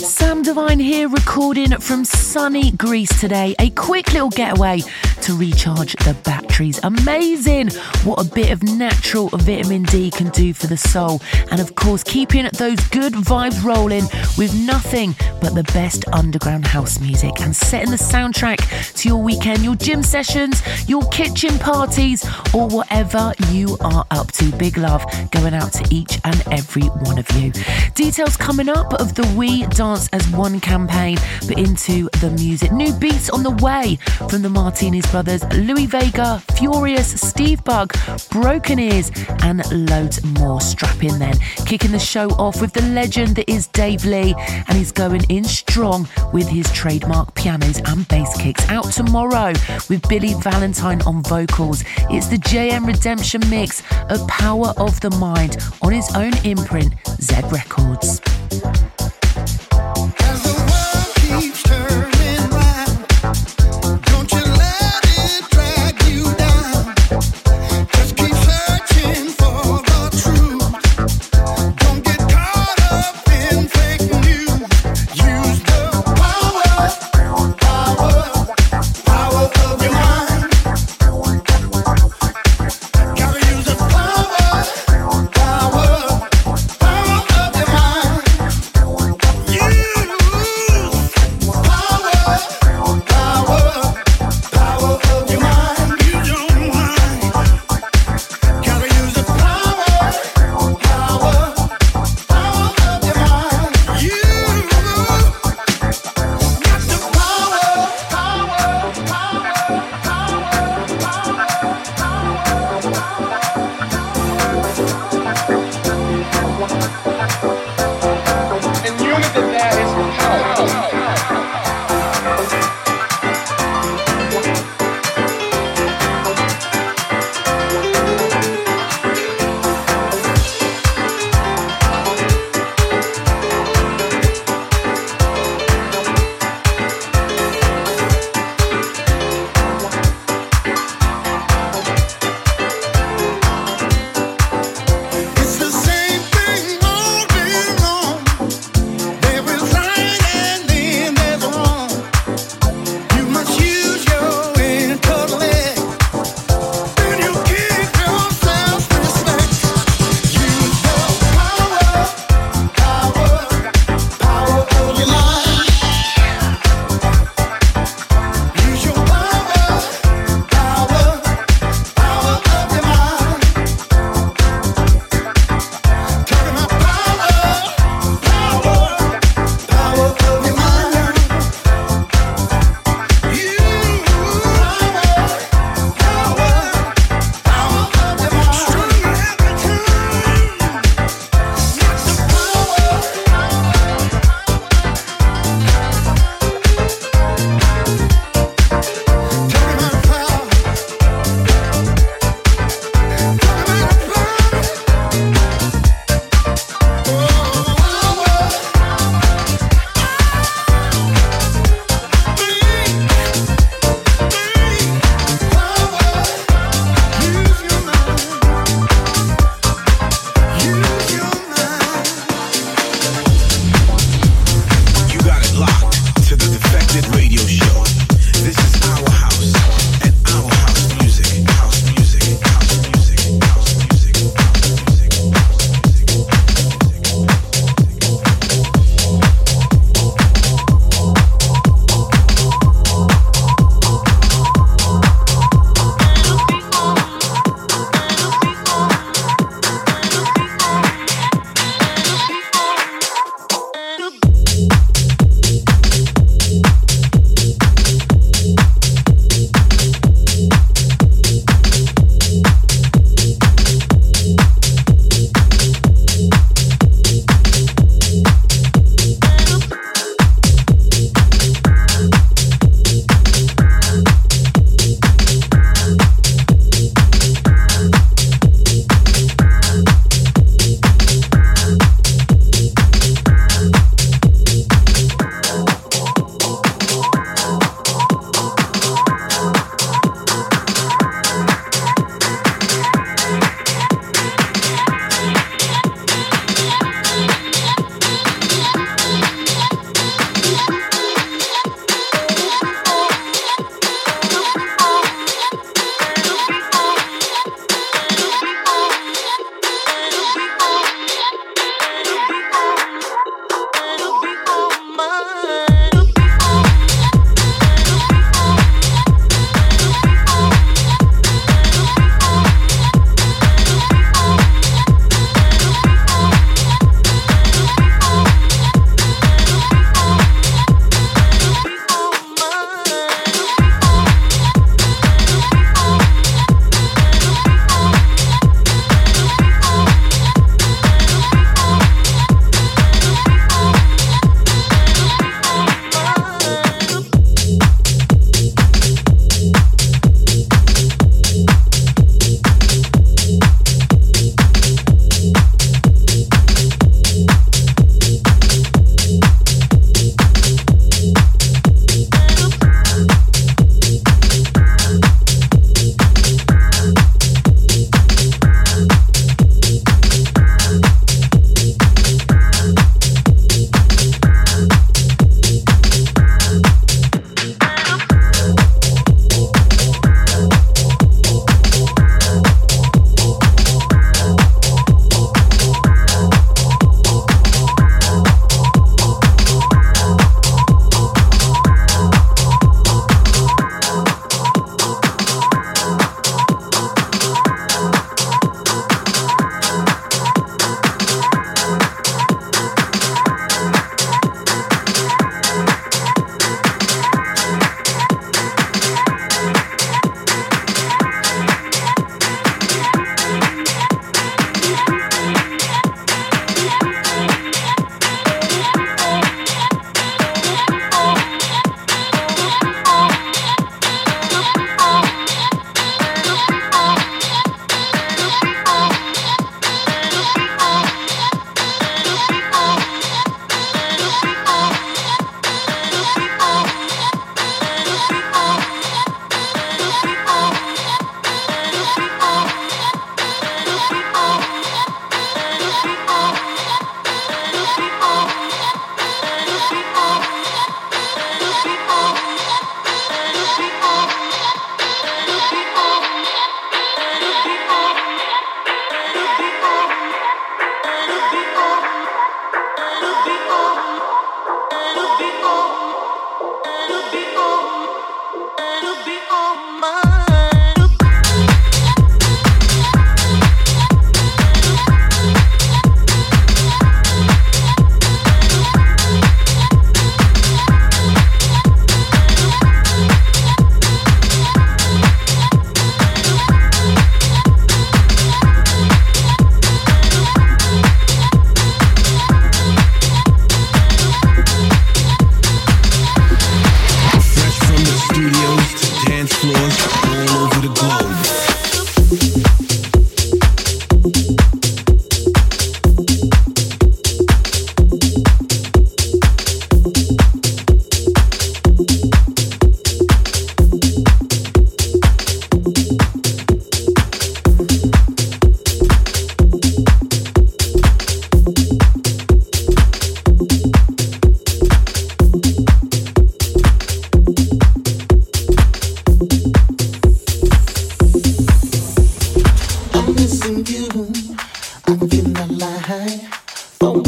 Sam Divine here, recording from sunny Greece today. A quick little getaway to recharge the batteries. Amazing what a bit of natural vitamin D can do for the soul. And of course, keeping those good vibes rolling with nothing but the best underground house music and setting the soundtrack to your weekend, your gym sessions, your kitchen parties, or whatever you are up to. Big love going out to each and every one of you. Details coming up of the We Dance As One campaign, but into the music. New beats on the way from the Martinez Brothers, Louie Vega, Furious, Steve Bug, Brokenears, and loads more. Strap in then. Kicking the show off with the legend that is Dave Lee, and he's going in strong with his trademark pianos and bass kicks. Out tomorrow with Billy Valentine on vocals. It's the JM Redemption mix of Power of the Mind on his own imprint, Z Records. As the world keeps turning round, don't you let it drag you down. Just keep searching for the truth. Don't get caught up in fake news. Use the power of your mind. Gotta use the power of your mind.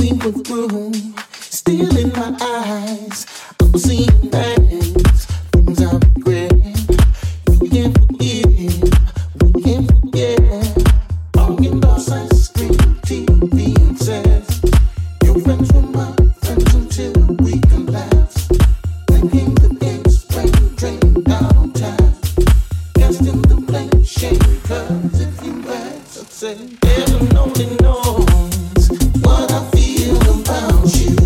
we were through, still in my eyes, unseen things, things I regret. You can't forgive, we can't forget. Talking about sunscreen, TV and sex. Your friends were my friends until we collapsed. Then came the X-plane train downtown, cast in the plane shade, 'cause if you act upset, heaven only knows what I feel about you.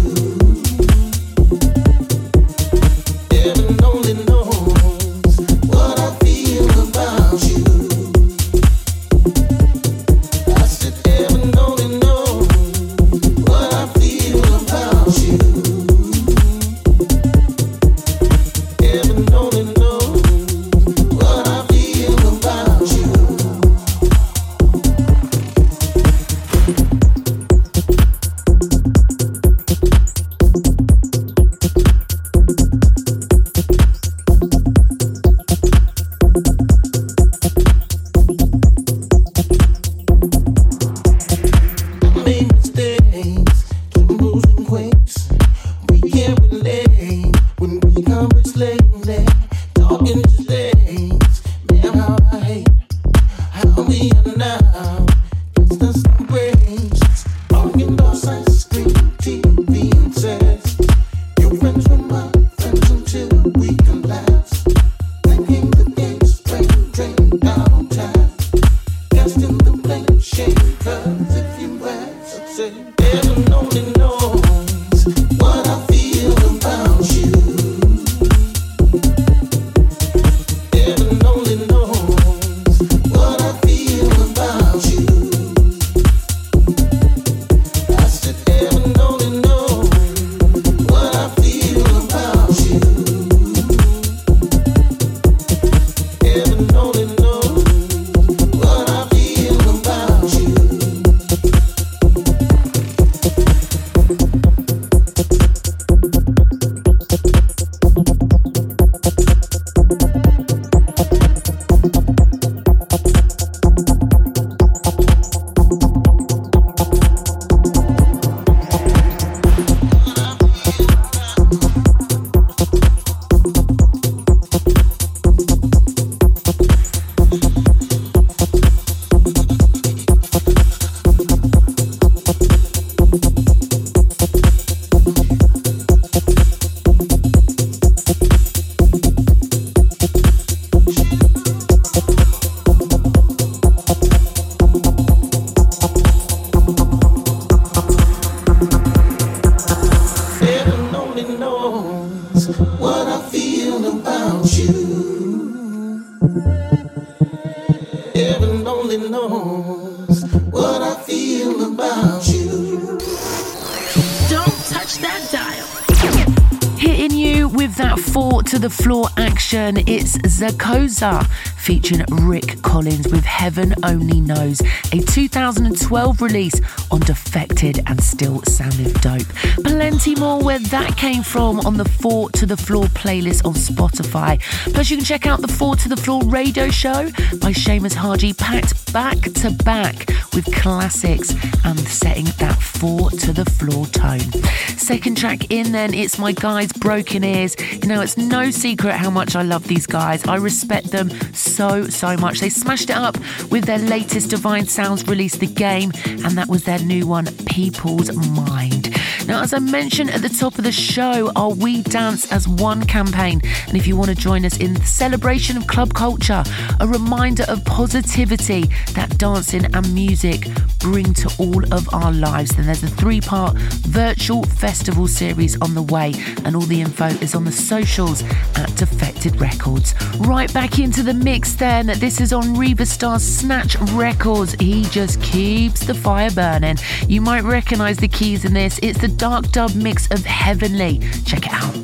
Heaven only knows what I feel about you. I said heaven only knows what I feel about you. Heaven only knows what I feel about you. Made mistakes, trembles and quakes. We can't relate when we converse lately. Talking to things, damn how I hate how we are now. Distance and grace, talking about sunscreen, TV and sex. Your friends were my friends until we collapsed. Then came the X-plane train downtown, cast in the plane shade, 'cause if you act upset, heaven only knows what I feel about you. Heaven only knows what I feel about you. I said heaven only knows what I feel about you. Heaven only knows what I feel about you. Heaven only knows what I feel about you. Heaven only knows what I feel about you. Don't touch that dial. Hitting you with that 4 to the Floor action, it's Zakoza featuring Rick Collins with Heaven Only Knows, a 2012 release on Defected and still sounding dope. Plenty more where that came from on the 4 to the Floor playlist on Spotify. Plus, you can check out the 4 to the Floor radio show by Seamus Haji, packed back to back with classics and setting that 4 to the Floor tone. Second track in then, it's my guys Brokenears. You know, it's no secret how much I love these guys. I respect them so much. They smashed it up with their latest Divine Sounds release, The Game, and that was their new one, People's Mind. Now, as I mentioned at the top of the show, our We Dance As One campaign, and if you want to join us in the celebration of club culture, a reminder of positivity that dancing and music bring to all of our lives, then there's a 3-part virtual festival series on the way, and all the info is on the socials at Defected Records. Right back into the mix then, this is on Reva Starr's Snatch Records. He just keeps the fire burning. You might recognise the keys in this. It's the dark dub mix of Heavenly. Check it out.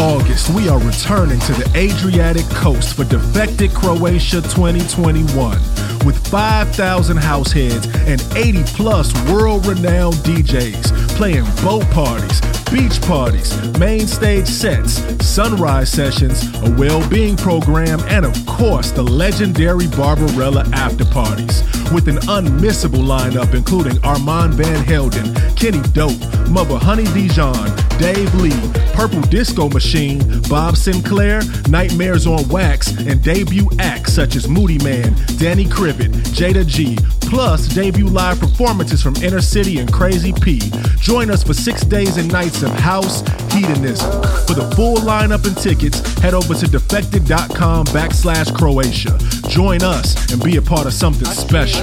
August, we are returning to the Adriatic coast for Defected Croatia 2021 with 5,000 house heads and 80 plus world-renowned DJs playing boat parties, beach parties, main stage sets, sunrise sessions, a well-being program, and of course the legendary Barbarella after parties. With an unmissable lineup including Armand Van Helden, Kenny Dope, Mother Honey Dijon, Dave Lee, Purple Disco Machine, Bob Sinclar, Nightmares on Wax, and debut acts such as Moody Man, Danny Krivit, Jada G, plus debut live performances from Inner City and Crazy P. Join us for 6 days and nights of house hedonism. For the full lineup and tickets, head over to defected.com/Croatia. Join us and be a part of something special.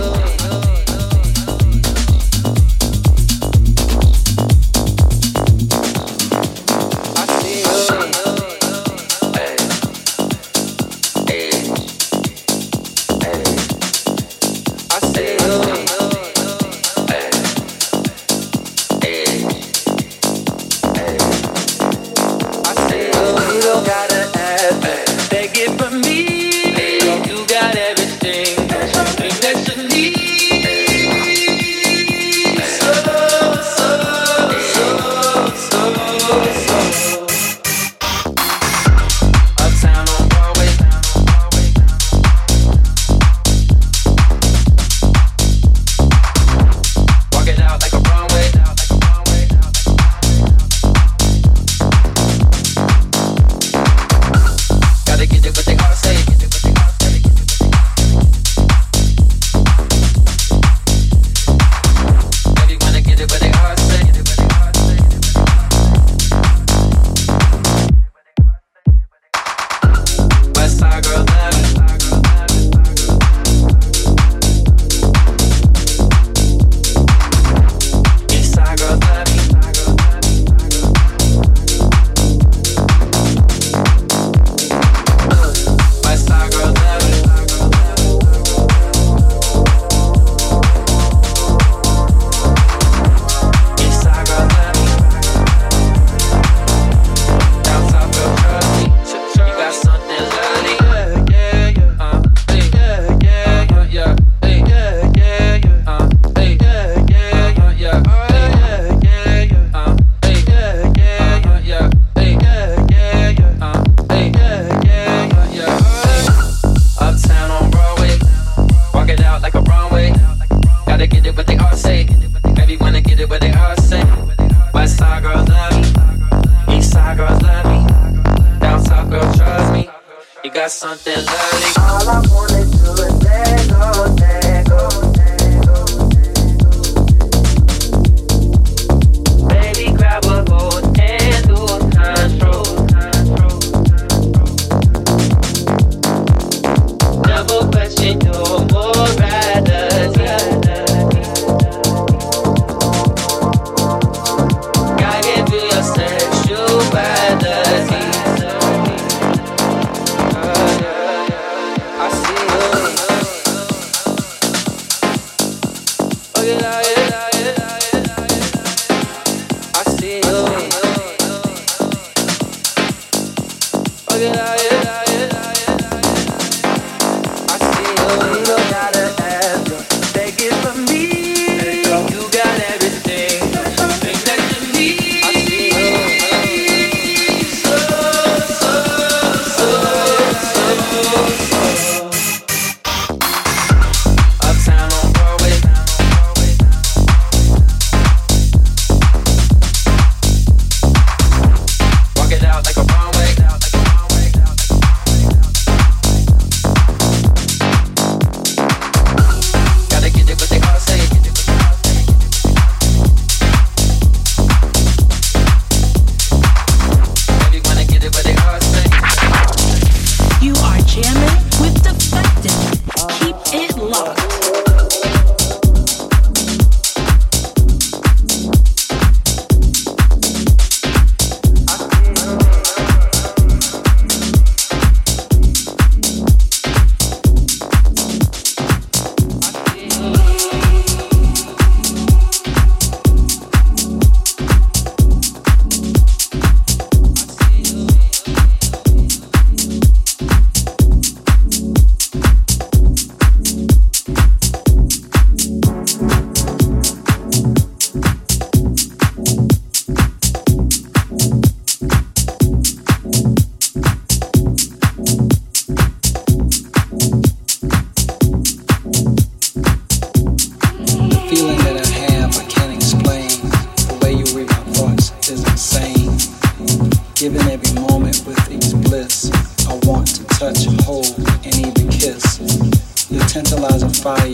tantalizer fire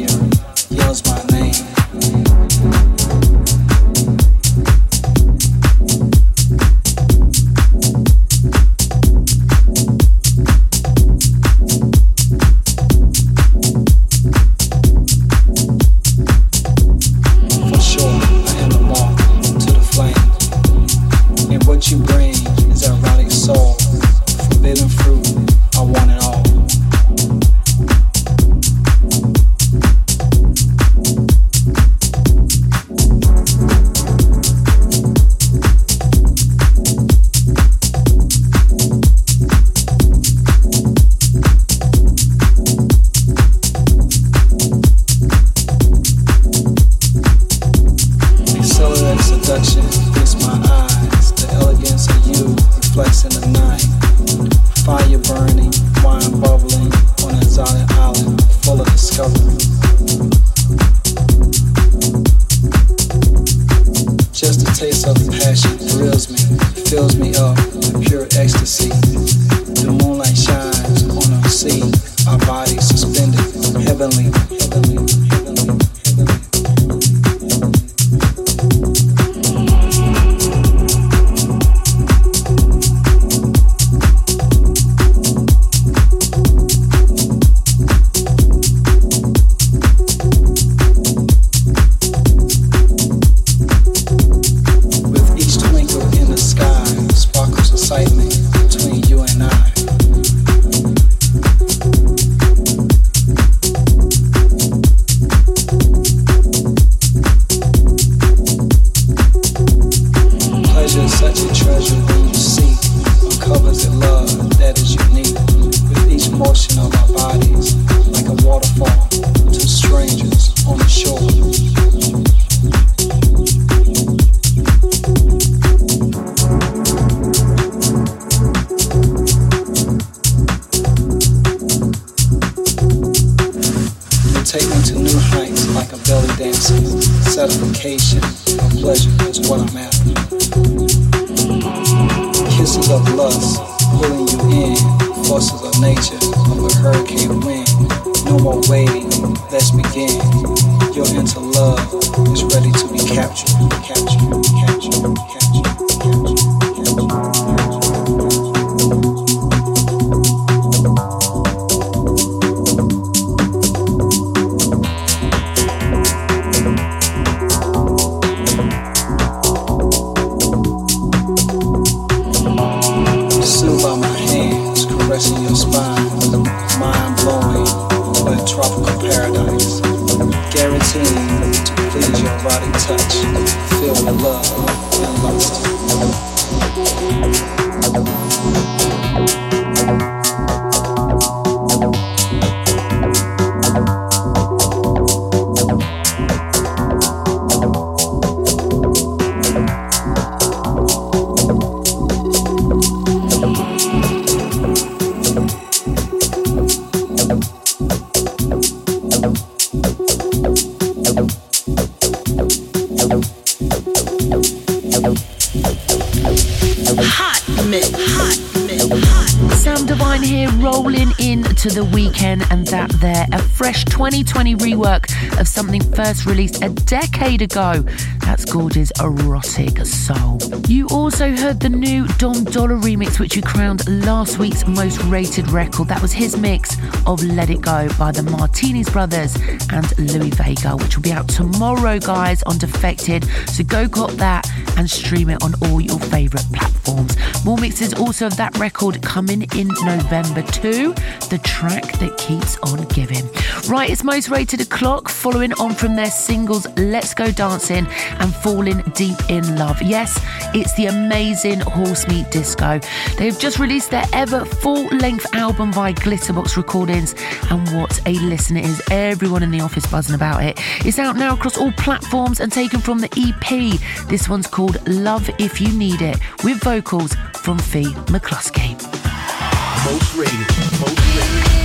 yells my name. To the weekend, and that there, a fresh 2020 rework of something first released a decade ago. That's gorgeous erotic soul. You also heard the new Dom Dollar remix, which you crowned last week's most rated record. That was his mix of Let It Go by the Martinez Brothers and Louie Vega, which will be out tomorrow, guys, on Defected. So go cop that and stream it on all your favourite platforms. More mixes also of that record coming in November too. The track that keeps on giving. Right, it's most rated o'clock, following on from their singles Let's Go Dancing and Falling Deep in Love. Yes, it's the amazing Horsemeat Disco. They've just released their ever full-length album via Glitterbox Recordings, and what a listen it is. Everyone in the office buzzing about it. It's out now across all platforms and taken from the EP. This one's called Love If You Need It, with vocals from Fee McCluskey. Most rated, most rated, most rated.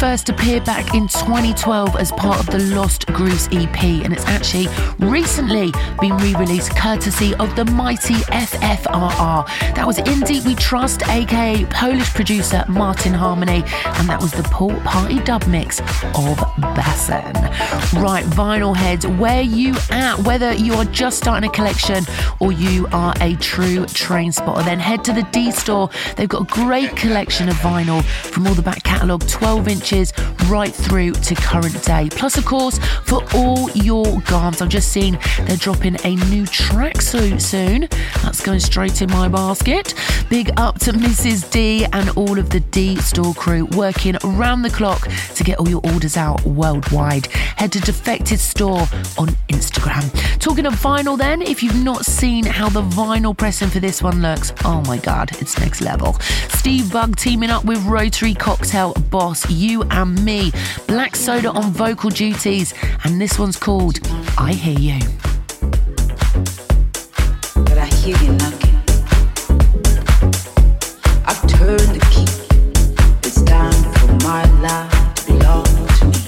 First appeared back in 2012 as part of the Lost Grooves EP, and it's actually recently been re-released courtesy of the mighty FFRR. That was Indie We Trust, aka Polish producer Martin Harmony, and that was the Pool Party dub mix of Bassan. Right, vinyl heads, where you at? Whether you are just starting a collection or you are a true train spotter, then head to the D Store. They've got a great collection of vinyl from all the back catalogue, 12 inches right through to current day. Plus, of course, for all your garms, I've just seen they're dropping a new tracksuit soon. That's going straight in my basket. Big up to Mrs. D and all of the D Store crew working around the clock to get all your orders out worldwide. Head to Defected Store on Instagram. Talking of vinyl then, if you've not seen how the vinyl pressing for this one looks, oh my God, it's next level. Steve Bug teaming up with Rotary Cocktail Boss, You and Me, Black Soda on vocal duties, and this one's called I Hear You. But I hear you knocking. I've turned the key. It's time for my life to belong to me.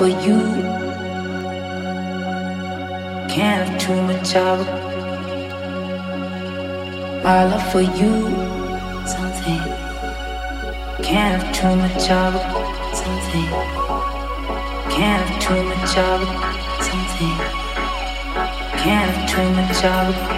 for you. Can of too much out. My love for you, something. Can of too much out, something. Can of too much out, something. Can of too much out, something.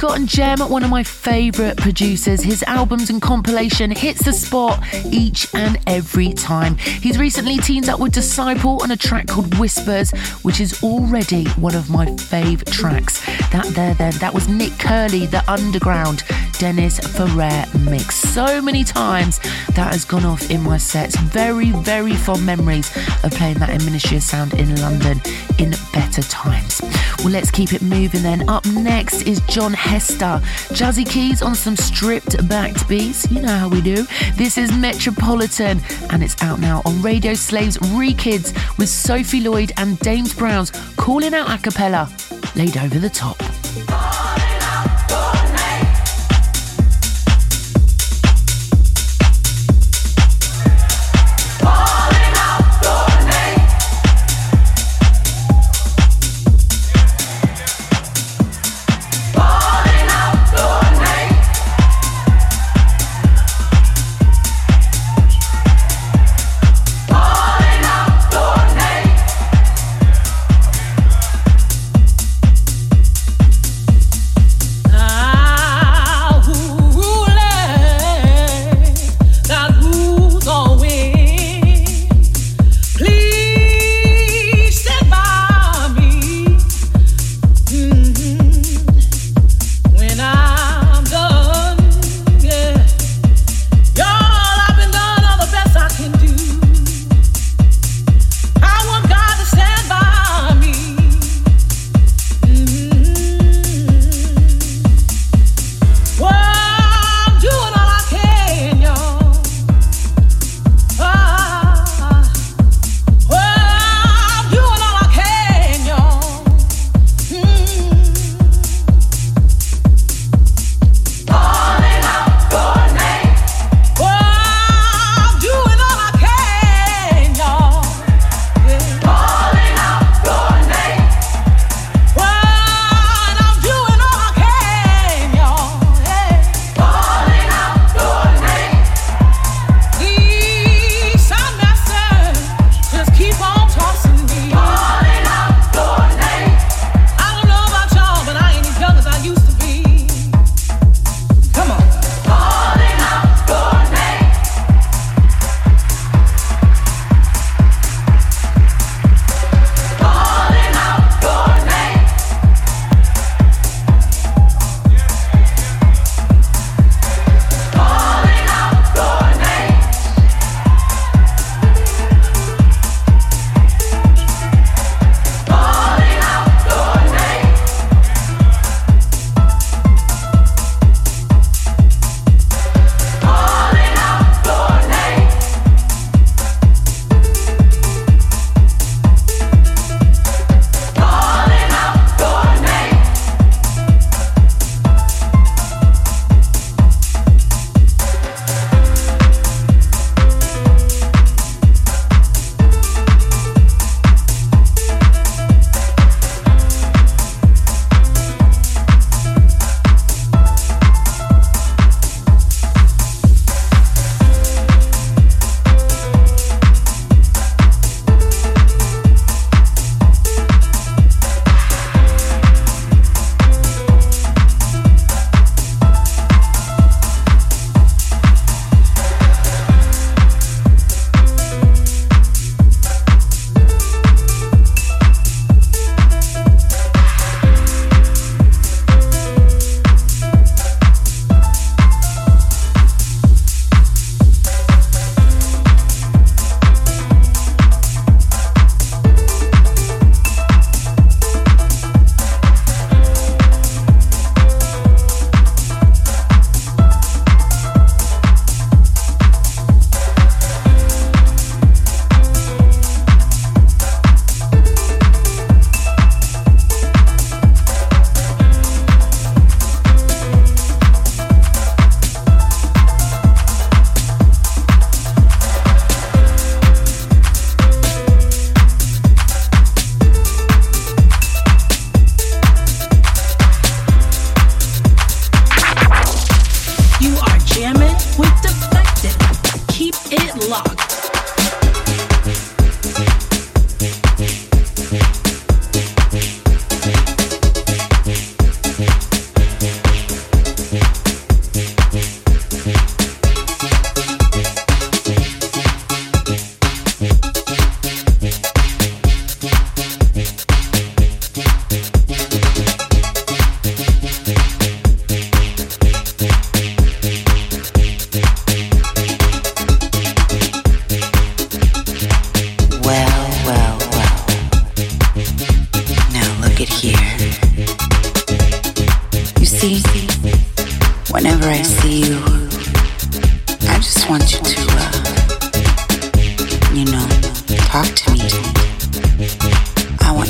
forgotten gem, one of my favourite producers. His albums and compilation hits the spot each and every time. He's recently teamed up with Disciple on a track called Whispers, which is already one of my fave tracks. That was Nick Curley, The Underground, Dennis Ferrer mix. So many times that has gone off in my sets. Very, very fond memories of playing that in Ministry of Sound in London in better times. Well, let's keep it moving then. Up next is John Hester. Jazzy Keys on some stripped backed beats. You know how we do. This is Metropolitan, and it's out now on Radio Slave's Re-Kids with Sophie Lloyd and Dames Browns calling out a cappella, laid over the top.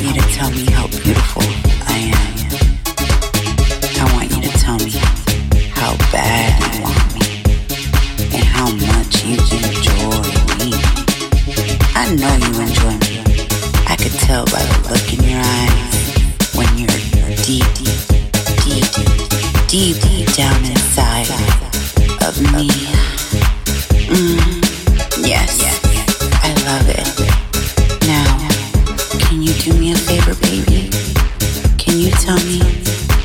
want you to tell me how beautiful I am. I want you to tell me how bad you want me and how much you enjoy me. I know you enjoy me. I could tell by the look in your eyes when you're deep down inside of me. Yes, I love it. Now, can you do me a favor, baby? Can you tell me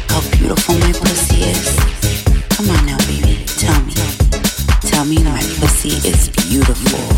how beautiful my pussy is? Come on now, baby, tell me. Tell me my pussy is beautiful.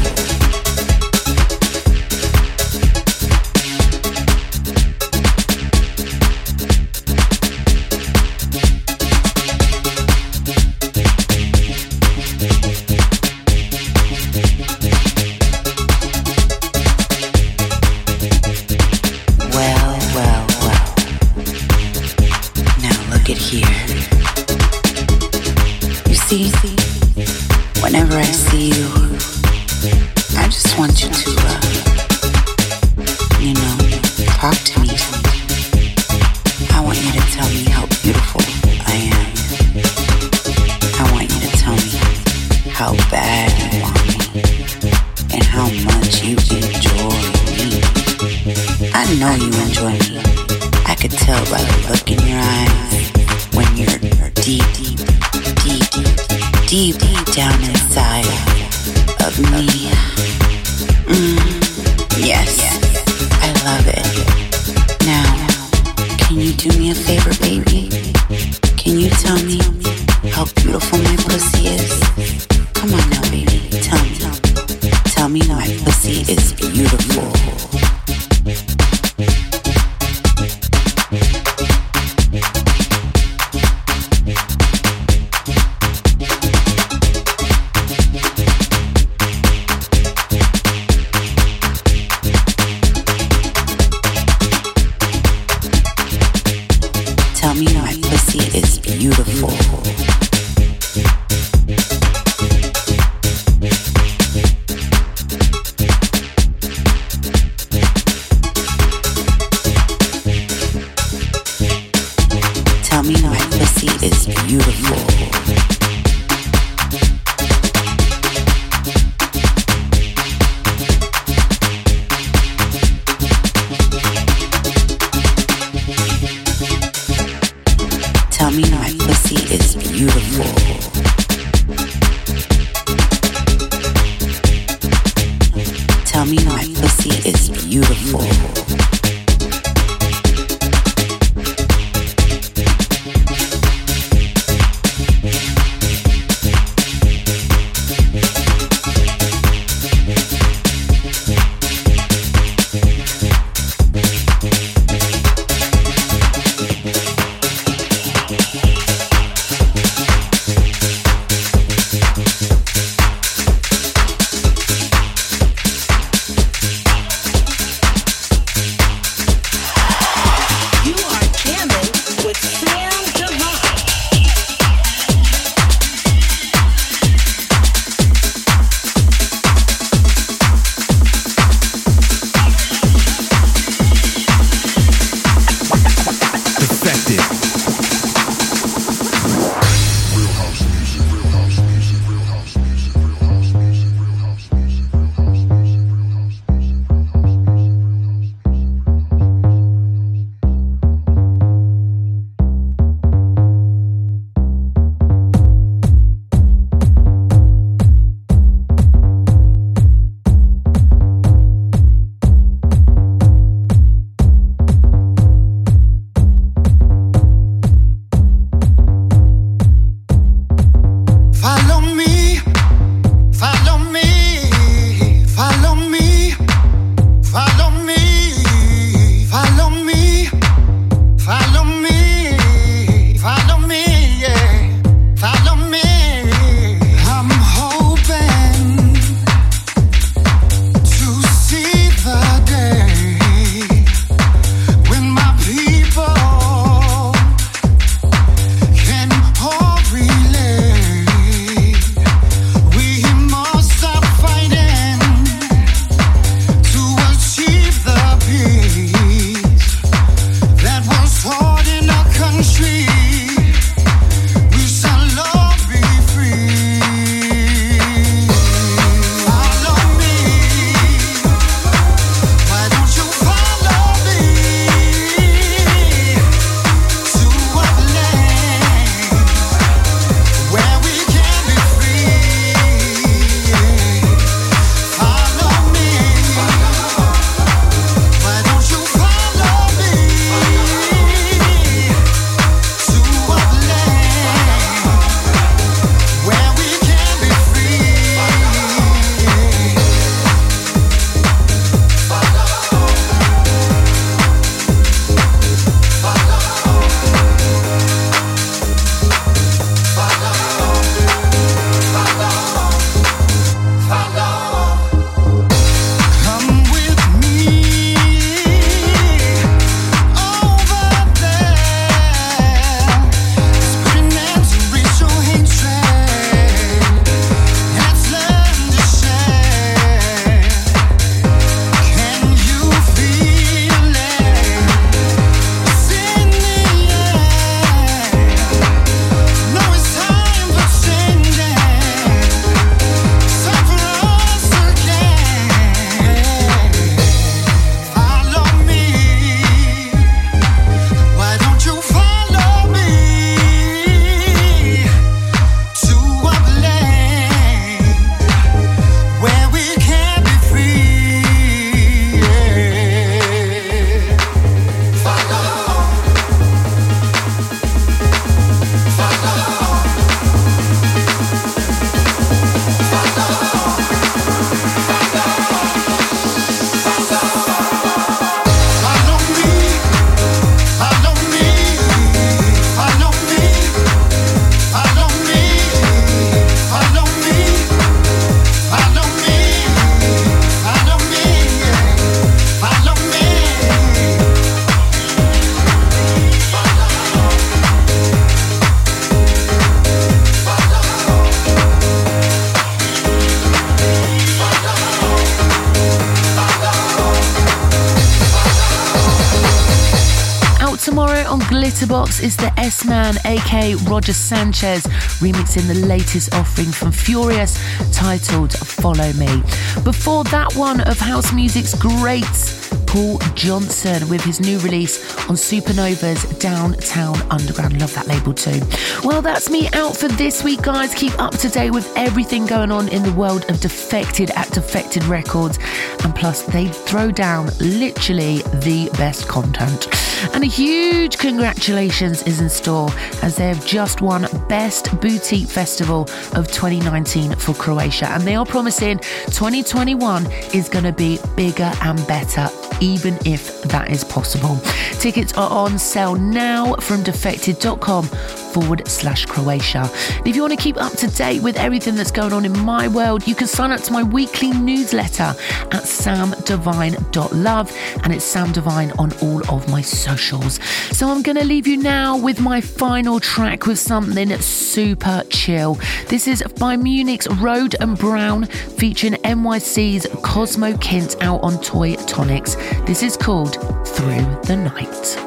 tomorrow on Glitterbox is the S-Man, aka Roger Sanchez, remixing the latest offering from Furious titled Follow Me. Before that one of house music's greats, Paul Johnson with his new release on Supernova's Downtown Underground. Love that label too. Well, that's me out for this week, guys. Keep up to date with everything going on in the world of Defected at Defected Records. And plus, they throw down literally the best content. And a huge congratulations is in store as they have just won Best Boutique Festival of 2019 for Croatia. And they are promising 2021 is going to be bigger and better, even if that is possible. Tickets are on sale now from defected.com/Croatia. And if you want to keep up to date with everything that's going on in my world, you can sign up to my weekly newsletter at samdevine.love, and it's Sam Devine on all of my socials. So I'm going to leave you now with my final track with something super chill. This is by Munich's Road and Brown featuring NYC's Cosmo Kint out on Toy Tonics. This is called Through the Night.